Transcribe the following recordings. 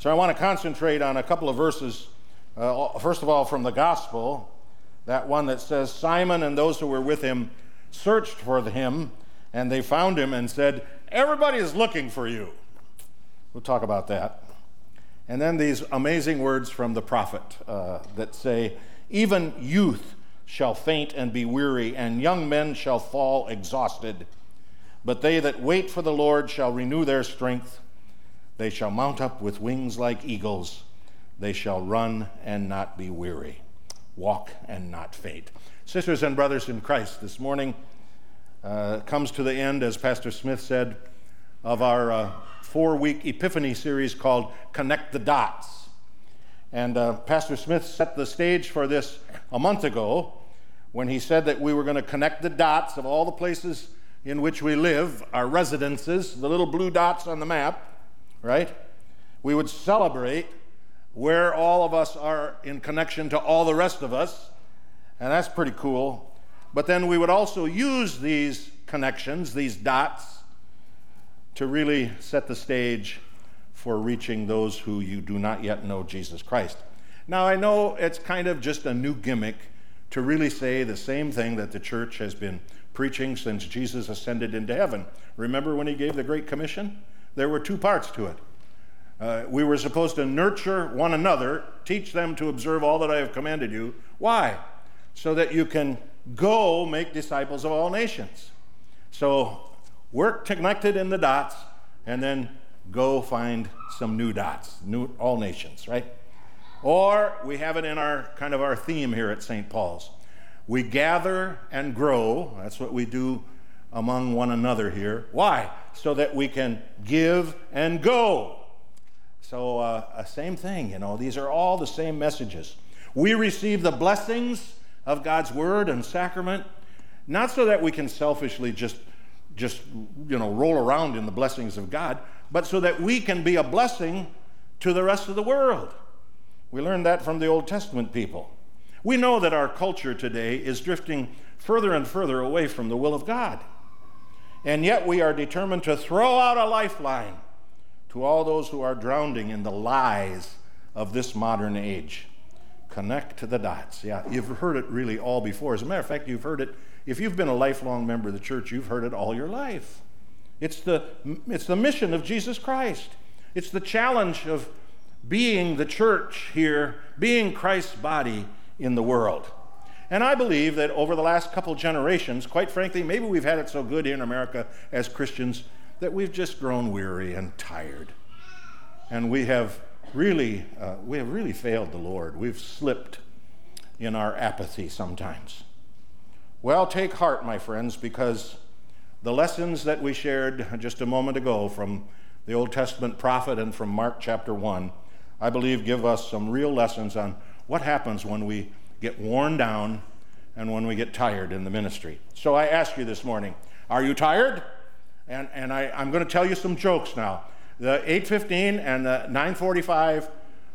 So I want to concentrate on a couple of verses, first of all from the gospel, that one that says, Simon and those who were with him searched for him, and they found him and said, everybody is looking for you. We'll talk about that. And then these amazing words from the prophet that say, even youth shall faint and be weary, and young men shall fall exhausted. But they that wait for the Lord shall renew their strength. They shall mount up with wings like eagles. They shall run and not be weary, walk and not faint. Sisters and brothers in Christ, this morning comes to the end, as Pastor Smith said, of our four-week Epiphany series called Connect the Dots. And Pastor Smith set the stage for this a month ago when he said that we were going to connect the dots of all the places in which we live, our residences, the little blue dots on the map, right? We would celebrate where all of us are in connection to all the rest of us, and that's pretty cool. But then we would also use these connections, these dots, to really set the stage for reaching those who you do not yet know Jesus Christ. Now, I know it's kind of just a new gimmick to really say the same thing that the church has been preaching since Jesus ascended into heaven. Remember when he gave the Great Commission? There were two parts to it. We were supposed to nurture one another, teach them to observe all that I have commanded you. Why? So that you can go make disciples of all nations. So work connected in the dots, and then go find some new dots, new all nations, right? Or we have it in our kind of our theme here at St. Paul's. We gather and grow. That's what we do among one another here. Why? So that we can give and go. So same thing, you know. These are all the same messages. We receive the blessings of God's word and sacrament, not so that we can selfishly just you know, roll around in the blessings of God, but so that we can be a blessing to the rest of the world. We learned that from the Old Testament people. We know that our culture today is drifting further and further away from the will of God. And yet we are determined to throw out a lifeline to all those who are drowning in the lies of this modern age. Connect the dots. Yeah, you've heard it really all before. As a matter of fact, you've heard it. If you've been a lifelong member of the church, you've heard it all your life. It's the mission of Jesus Christ. It's the challenge of being the church here, being Christ's body in the world. And I believe that over the last couple generations, quite frankly, maybe we've had it so good here in America as Christians that we've just grown weary and tired. And we have really failed the Lord. We've slipped in our apathy sometimes. Well, take heart, my friends, because the lessons that we shared just a moment ago from the Old Testament prophet and from Mark chapter 1, I believe give us some real lessons on what happens when we get worn down and when we get tired in the ministry. So I ask you this morning, are you tired? And I'm going to tell you some jokes now. The 8:15 and the 9:45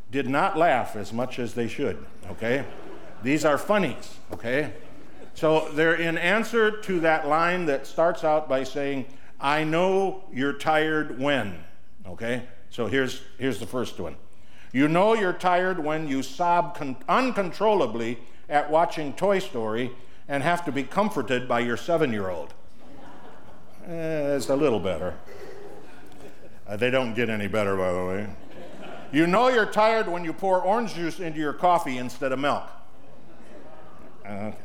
did not laugh as much as they should, okay? These are funnies, okay? So they're in answer to that line that starts out by saying, I know you're tired when, okay? So here's the first one. You know you're tired when you sob uncontrollably at watching Toy Story and have to be comforted by your 7-year-old. It's a little better. They don't get any better, by the way. You know you're tired when you pour orange juice into your coffee instead of milk. Okay.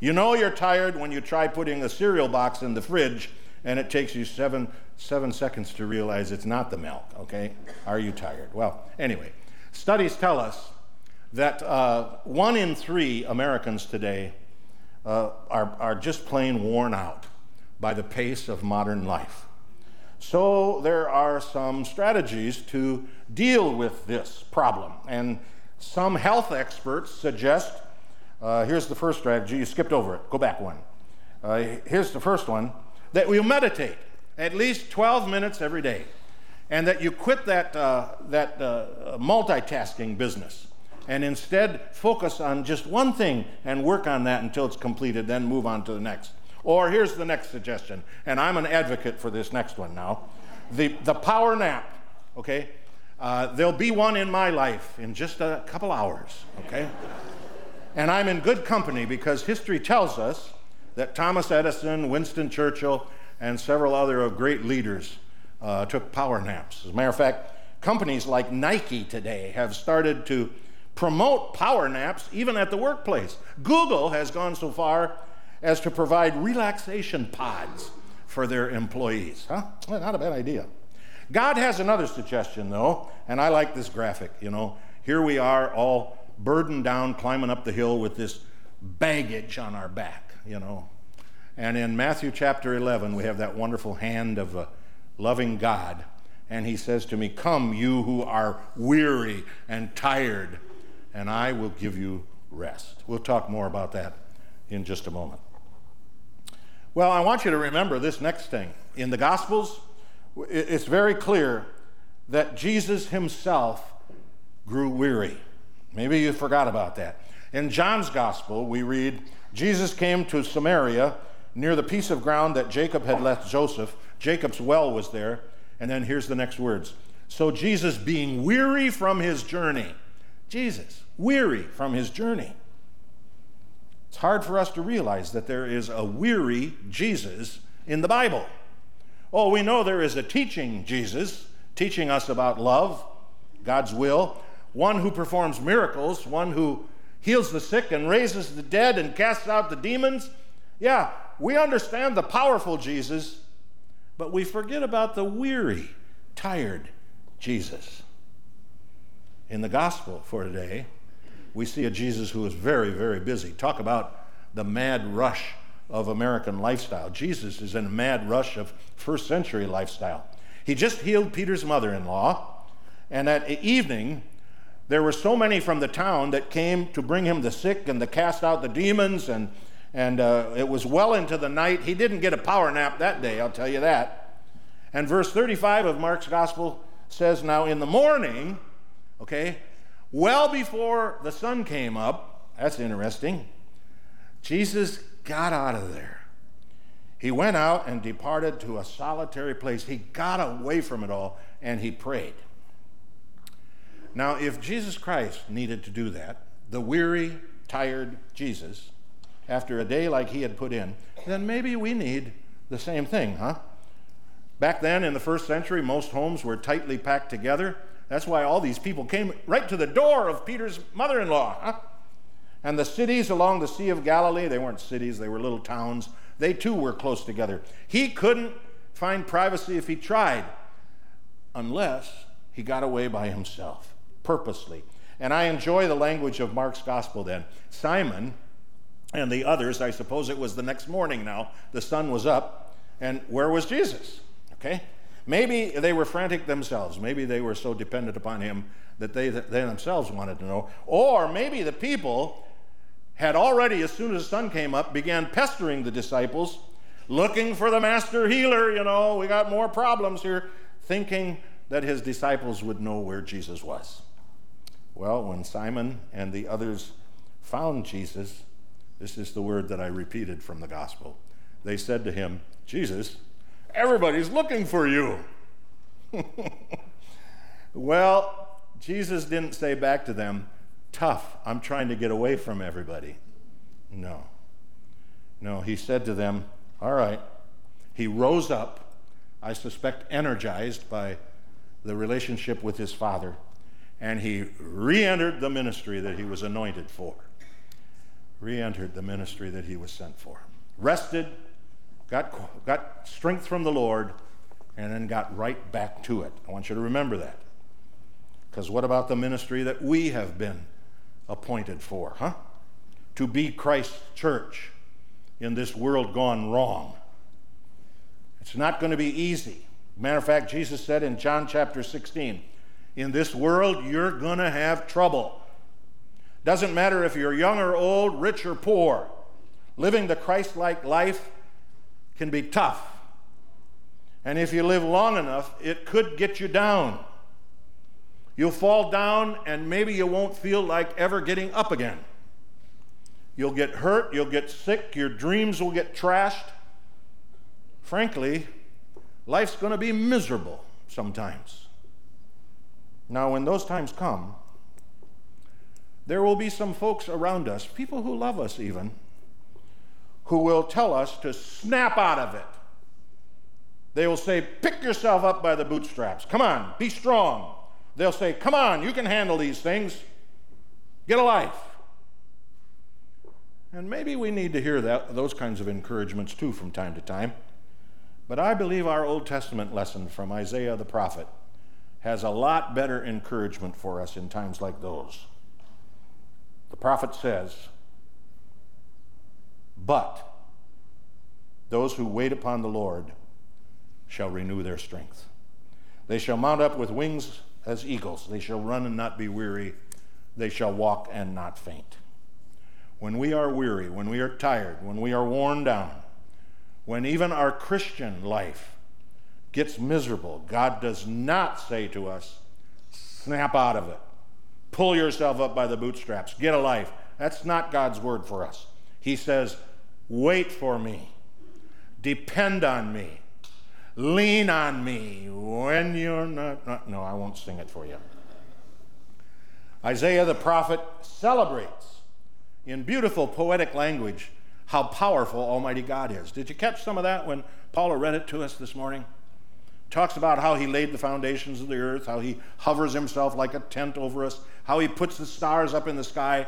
You know you're tired when you try putting a cereal box in the fridge and it takes you seven seconds to realize it's not the milk, okay? Are you tired? Well, anyway, studies tell us that 1 in 3 Americans today are just plain worn out by the pace of modern life. So there are some strategies to deal with this problem. And some health experts suggest, here's the first strategy. You skipped over it. Go back one. Here's the first one, that you meditate at least 12 minutes every day, and that you quit that multitasking business and instead focus on just one thing and work on that until it's completed, then move on to the next. Or here's the next suggestion, and I'm an advocate for this next one now. The power nap, okay? There'll be one in my life in just a couple hours, okay? And I'm in good company because history tells us that Thomas Edison, Winston Churchill, and several other great leaders took power naps. As a matter of fact, companies like Nike today have started to promote power naps even at the workplace. Google has gone so far as to provide relaxation pods for their employees. Huh? Well, not a bad idea. God has another suggestion, though, and I like this graphic. You know, here we are all burdened down, climbing up the hill with this baggage on our back, you know. And in Matthew chapter 11, we have that wonderful hand of a loving God, and he says to me, "Come, you who are weary and tired, and I will give you rest." We'll talk more about that in just a moment. Well, I want you to remember this next thing. In the Gospels, it's very clear that Jesus himself grew weary. Maybe you forgot about that. In John's Gospel, we read, Jesus came to Samaria near the piece of ground that Jacob had left Joseph. Jacob's well was there. And then here's the next words. So Jesus, being weary from his journey. Jesus, weary from his journey. It's hard for us to realize that there is a weary Jesus in the Bible. Oh, we know there is a teaching Jesus, teaching us about love, God's will, one who performs miracles, one who heals the sick and raises the dead and casts out the demons. Yeah, we understand the powerful Jesus, but we forget about the weary, tired Jesus. In the gospel for today, we see a Jesus who is very, very busy. Talk about the mad rush of American lifestyle. Jesus is in a mad rush of first century lifestyle. He just healed Peter's mother-in-law, and at evening, there were so many from the town that came to bring him the sick and to cast out the demons, and it was well into the night. He didn't get a power nap that day, I'll tell you that. And verse 35 of Mark's gospel says, now in the morning, okay, well before the sun came up, that's interesting, Jesus got out of there. He went out and departed to a solitary place. He got away from it all, and he prayed. Now, if Jesus Christ needed to do that, the weary, tired Jesus, after a day like he had put in, then maybe we need the same thing, huh? Back then in the first century, most homes were tightly packed together. That's why all these people came right to the door of Peter's mother-in-law, huh? And the cities along the Sea of Galilee, they weren't cities, they were little towns. They too were close together. He couldn't find privacy if he tried, unless he got away by himself, purposely. And I enjoy the language of Mark's gospel then. Simon and the others, I suppose it was the next morning now, the sun was up, and where was Jesus? Okay? Maybe they were frantic themselves. Maybe they were so dependent upon him that they themselves wanted to know. Or maybe the people had already, as soon as the sun came up, began pestering the disciples, looking for the master healer, you know, we got more problems here, thinking that his disciples would know where Jesus was. Well, when Simon and the others found Jesus, this is the word that I repeated from the gospel. They said to him, Jesus, everybody's looking for you. Well, Jesus didn't say back to them, tough, I'm trying to get away from everybody. No, he said to them, all right. He rose up, I suspect energized by the relationship with his Father, and he re-entered the ministry that he was anointed for. Re-entered the ministry that he was sent for. Rested, got strength from the Lord, and then got right back to it. I want you to remember that. Because what about the ministry that we have been appointed for, huh? To be Christ's church in this world gone wrong. It's not going to be easy. Matter of fact, Jesus said in John chapter 16, in this world you're going to have trouble. Doesn't matter if you're young or old, rich or poor. Living the Christ-like life can be tough. And if you live long enough, it could get you down. You'll fall down and maybe you won't feel like ever getting up again. You'll get hurt, you'll get sick, your dreams will get trashed. Frankly, life's going to be miserable sometimes. Now, when those times come, there will be some folks around us, people who love us even, who will tell us to snap out of it. They will say, pick yourself up by the bootstraps. Come on, be strong. They'll say, come on, you can handle these things. Get a life. And maybe we need to hear those kinds of encouragements too from time to time. But I believe our Old Testament lesson from Isaiah the prophet has a lot better encouragement for us in times like those. The prophet says, but those who wait upon the Lord shall renew their strength. They shall mount up with wings as eagles. They shall run and not be weary. They shall walk and not faint. When we are weary, when we are tired, when we are worn down, when even our Christian life gets miserable, God does not say to us, snap out of it. Pull yourself up by the bootstraps. Get a life. That's not God's word for us. He says, wait for me. Depend on me. Lean on me when you're not. No, I won't sing it for you. Isaiah the prophet celebrates in beautiful poetic language how powerful Almighty God is. Did you catch some of that when Paula read it to us this morning? Talks about how he laid the foundations of the earth, how he hovers himself like a tent over us, how he puts the stars up in the sky,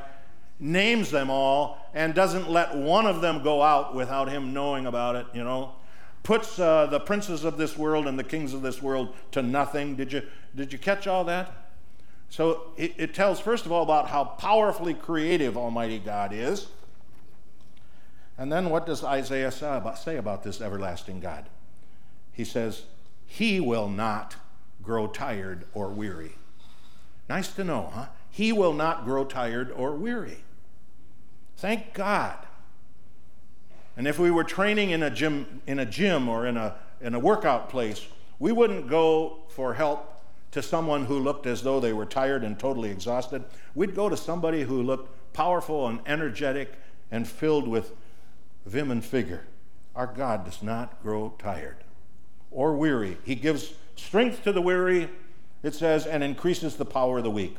names them all, and doesn't let one of them go out without him knowing about it, you know. Puts the princes of this world and the kings of this world to nothing. Did you catch all that? So it tells, first of all, about how powerfully creative Almighty God is. And then what does Isaiah say about this everlasting God? He says, he will not grow tired or weary. Nice to know, huh? He will not grow tired or weary. Thank God. And if we were training in a gym or in a workout place, we wouldn't go for help to someone who looked as though they were tired and totally exhausted. We'd go to somebody who looked powerful and energetic and filled with vim and vigor. Our God does not grow tired or weary. He gives strength to the weary, it says, and increases the power of the weak.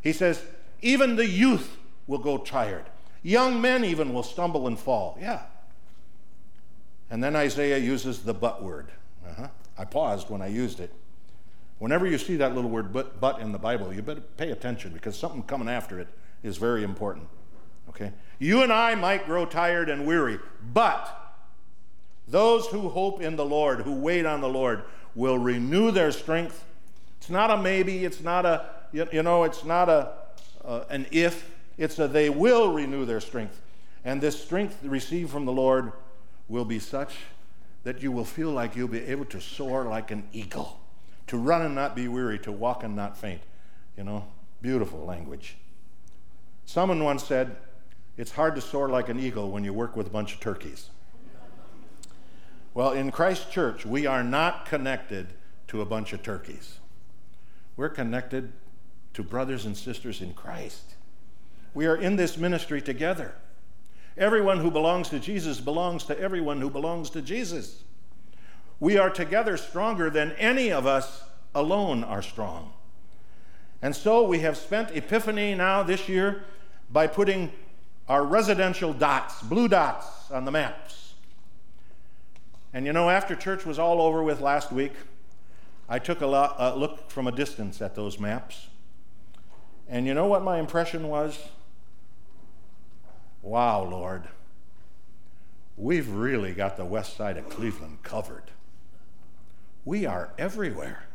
He says, even the youth will go tired. Young men even will stumble and fall. Yeah. And then Isaiah uses the but word. I paused when I used it. Whenever you see that little word but in the Bible, you better pay attention because something coming after it is very important. Okay? You and I might grow tired and weary, but those who hope in the Lord, who wait on the Lord, will renew their strength. It's not a maybe, it's not a, it's not an if. It's a they will renew their strength. And this strength received from the Lord will be such that you will feel like you'll be able to soar like an eagle. To run and not be weary, to walk and not faint. You know, beautiful language. Someone once said, it's hard to soar like an eagle when you work with a bunch of turkeys. Well, in Christ's church, we are not connected to a bunch of turkeys. We're connected to brothers and sisters in Christ. We are in this ministry together. Everyone who belongs to Jesus belongs to everyone who belongs to Jesus. We are together stronger than any of us alone are strong. And so we have spent Epiphany now this year by putting our residential dots, blue dots, on the maps. And after church was all over with last week, I took a look from a distance at those maps. And you know what my impression was? Wow, Lord, we've really got the west side of Cleveland covered. We are everywhere.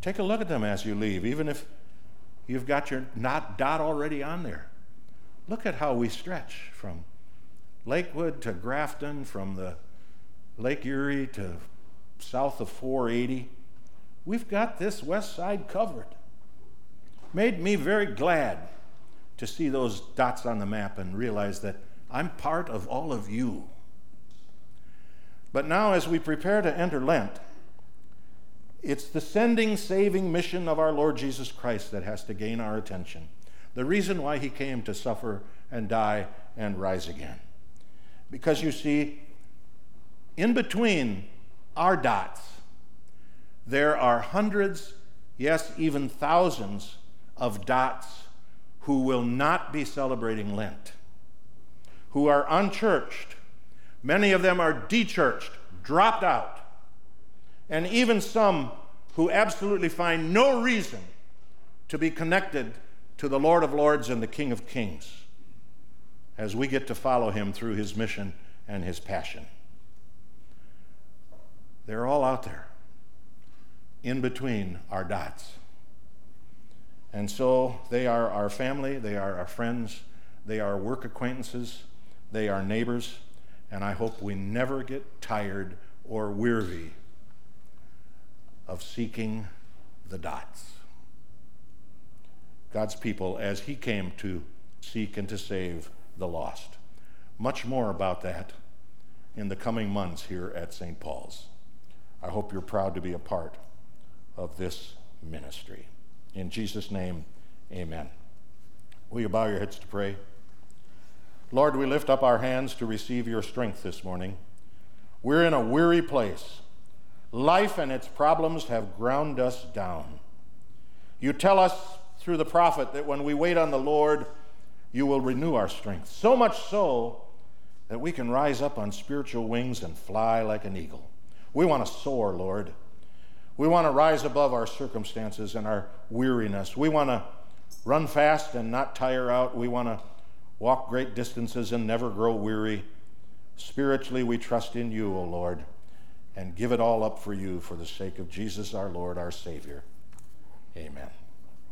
Take a look at them as you leave, even if you've got your dot already on there. Look at how we stretch from Lakewood to Grafton, from the Lake Erie to south of 480. We've got this west side covered. Made me very glad to see those dots on the map and realize that I'm part of all of you. But now as we prepare to enter Lent, it's the sending, saving mission of our Lord Jesus Christ that has to gain our attention. The reason why he came to suffer and die and rise again. Because you see, in between our dots, there are hundreds, yes, even thousands of dots who will not be celebrating Lent, who are unchurched. Many of them are de-churched, dropped out, and even some who absolutely find no reason to be connected to the Lord of Lords and the King of Kings, as we get to follow him through his mission and his passion. They're all out there, in between our dots. And so they are our family, they are our friends, they are work acquaintances, they are neighbors, and I hope we never get tired or weary of seeking the dots. God's people, as he came to seek and to save the lost. Much more about that in the coming months here at St. Paul's. I hope you're proud to be a part of this ministry. In Jesus' name, amen. Will you bow your heads to pray? Lord, we lift up our hands to receive your strength this morning. We're in a weary place. Life and its problems have ground us down. You tell us through the prophet that when we wait on the Lord, you will renew our strength, so much so that we can rise up on spiritual wings and fly like an eagle. We want to soar, Lord. We want to rise above our circumstances and our weariness. We want to run fast and not tire out. We want to walk great distances and never grow weary. Spiritually, we trust in you, O Lord, and give it all up for you for the sake of Jesus our Lord, our Savior. Amen.